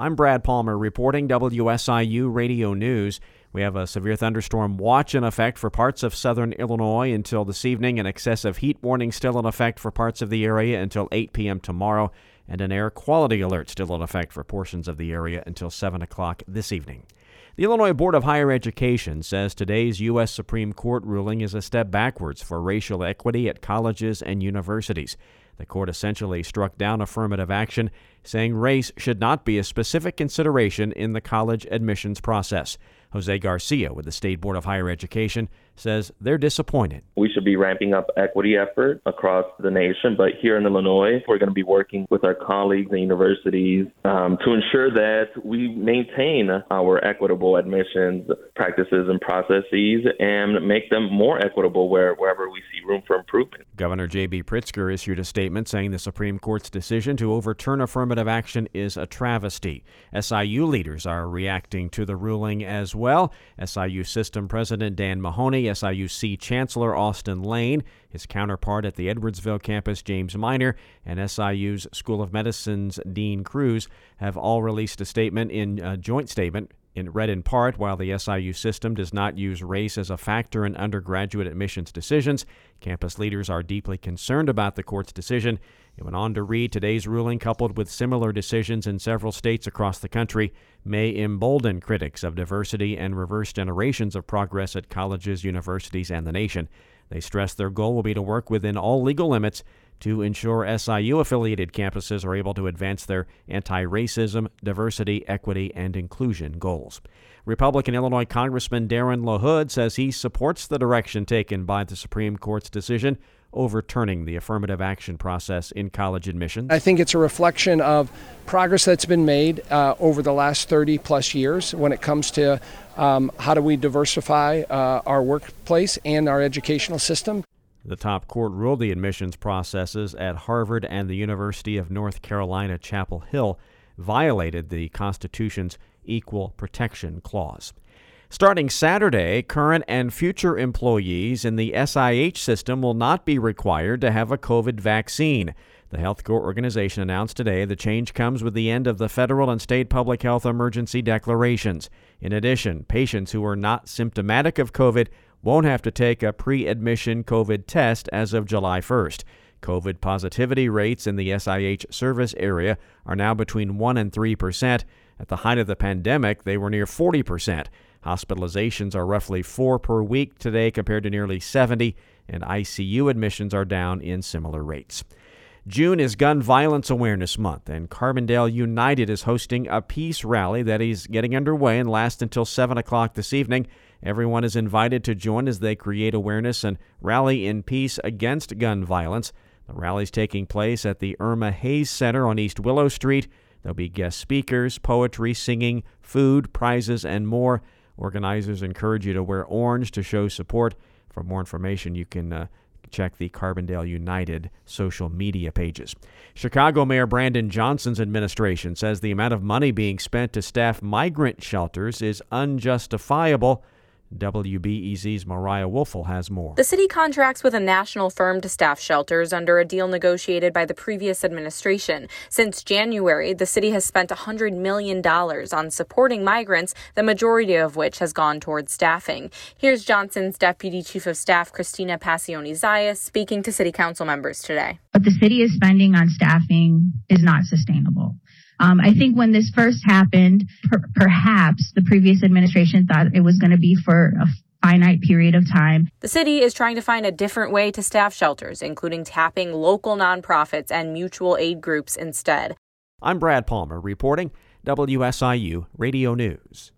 I'm Brad Palmer reporting WSIU Radio News. We have a severe thunderstorm watch in effect for parts of southern Illinois until this evening. An excessive heat warning still in effect for parts of the area until 8 p.m. tomorrow. And an air quality alert still in effect for portions of the area until 7 o'clock this evening. The Illinois Board of Higher Education says today's U.S. Supreme Court ruling is a step backwards for racial equity at colleges and universities. The court essentially struck down affirmative action, saying race should not be a specific consideration in the college admissions process. Jose Garcia with the State Board of Higher Education says they're disappointed. We should be ramping up equity effort across the nation, but here in Illinois, we're going to be working with our colleagues and universities to ensure that we maintain our equitable admissions practices and processes and make them more equitable wherever we see room for improvement. Governor J.B. Pritzker issued a statement saying the Supreme Court's decision to overturn affirmative action is a travesty. SIU leaders are reacting to the ruling as well. SIU System President Dan Mahoney, SIUC Chancellor Austin Lane, his counterpart at the Edwardsville campus, James Minor, and SIU's School of Medicine's Dean Cruz have all released a statement in a joint statement. In read in part, while the SIU system does not use race as a factor in undergraduate admissions decisions, campus leaders are deeply concerned about the court's decision. It went on to read, today's ruling, coupled with similar decisions in several states across the country, may embolden critics of diversity and reverse generations of progress at colleges, universities, and the nation. They stress their goal will be to work within all legal limits to ensure SIU-affiliated campuses are able to advance their anti-racism, diversity, equity, and inclusion goals. Republican Illinois Congressman Darren LaHood says he supports the direction taken by the Supreme Court's decision overturning the affirmative action process in college admissions. I think it's a reflection of progress that's been made over the last 30-plus years when it comes to how do we diversify our workplace and our educational system. The top court ruled the admissions processes at Harvard and the University of North Carolina Chapel Hill violated the Constitution's Equal Protection Clause. Starting Saturday, current and future employees in the SIH system will not be required to have a COVID vaccine. The health care organization announced today the change comes with the end of the federal and state public health emergency declarations. In addition, patients who are not symptomatic of COVID won't have to take a pre-admission COVID test as of July 1st. COVID positivity rates in the SIH service area are now between 1% and 3%. At the height of the pandemic, they were near 40%. Hospitalizations are roughly 4 per week today compared to nearly 70, and ICU admissions are down in similar rates. June is Gun Violence Awareness Month, and Carbondale United is hosting a peace rally that is getting underway and lasts until 7 o'clock this evening. Everyone is invited to join as they create awareness and rally in peace against gun violence. The rally is taking place at the Irma Hayes Center on East Willow Street. There'll be guest speakers, poetry, singing, food, prizes, and more. Organizers encourage you to wear orange to show support. For more information, you can check the Carbondale United social media pages. Chicago Mayor Brandon Johnson's administration says the amount of money being spent to staff migrant shelters is unjustifiable. WBEZ's Mariah Wolfel has more. The city contracts with a national firm to staff shelters under a deal negotiated by the previous administration. Since January, the city has spent $100 million on supporting migrants, the majority of which has gone towards staffing. Here's Johnson's Deputy Chief of Staff, Christina Passione-Zayas, speaking to city council members today. What the city is spending on staffing is not sustainable. I think when this first happened, perhaps the previous administration thought it was going to be for a finite period of time. The city is trying to find a different way to staff shelters, including tapping local nonprofits and mutual aid groups instead. I'm Brad Palmer reporting WSIU Radio News.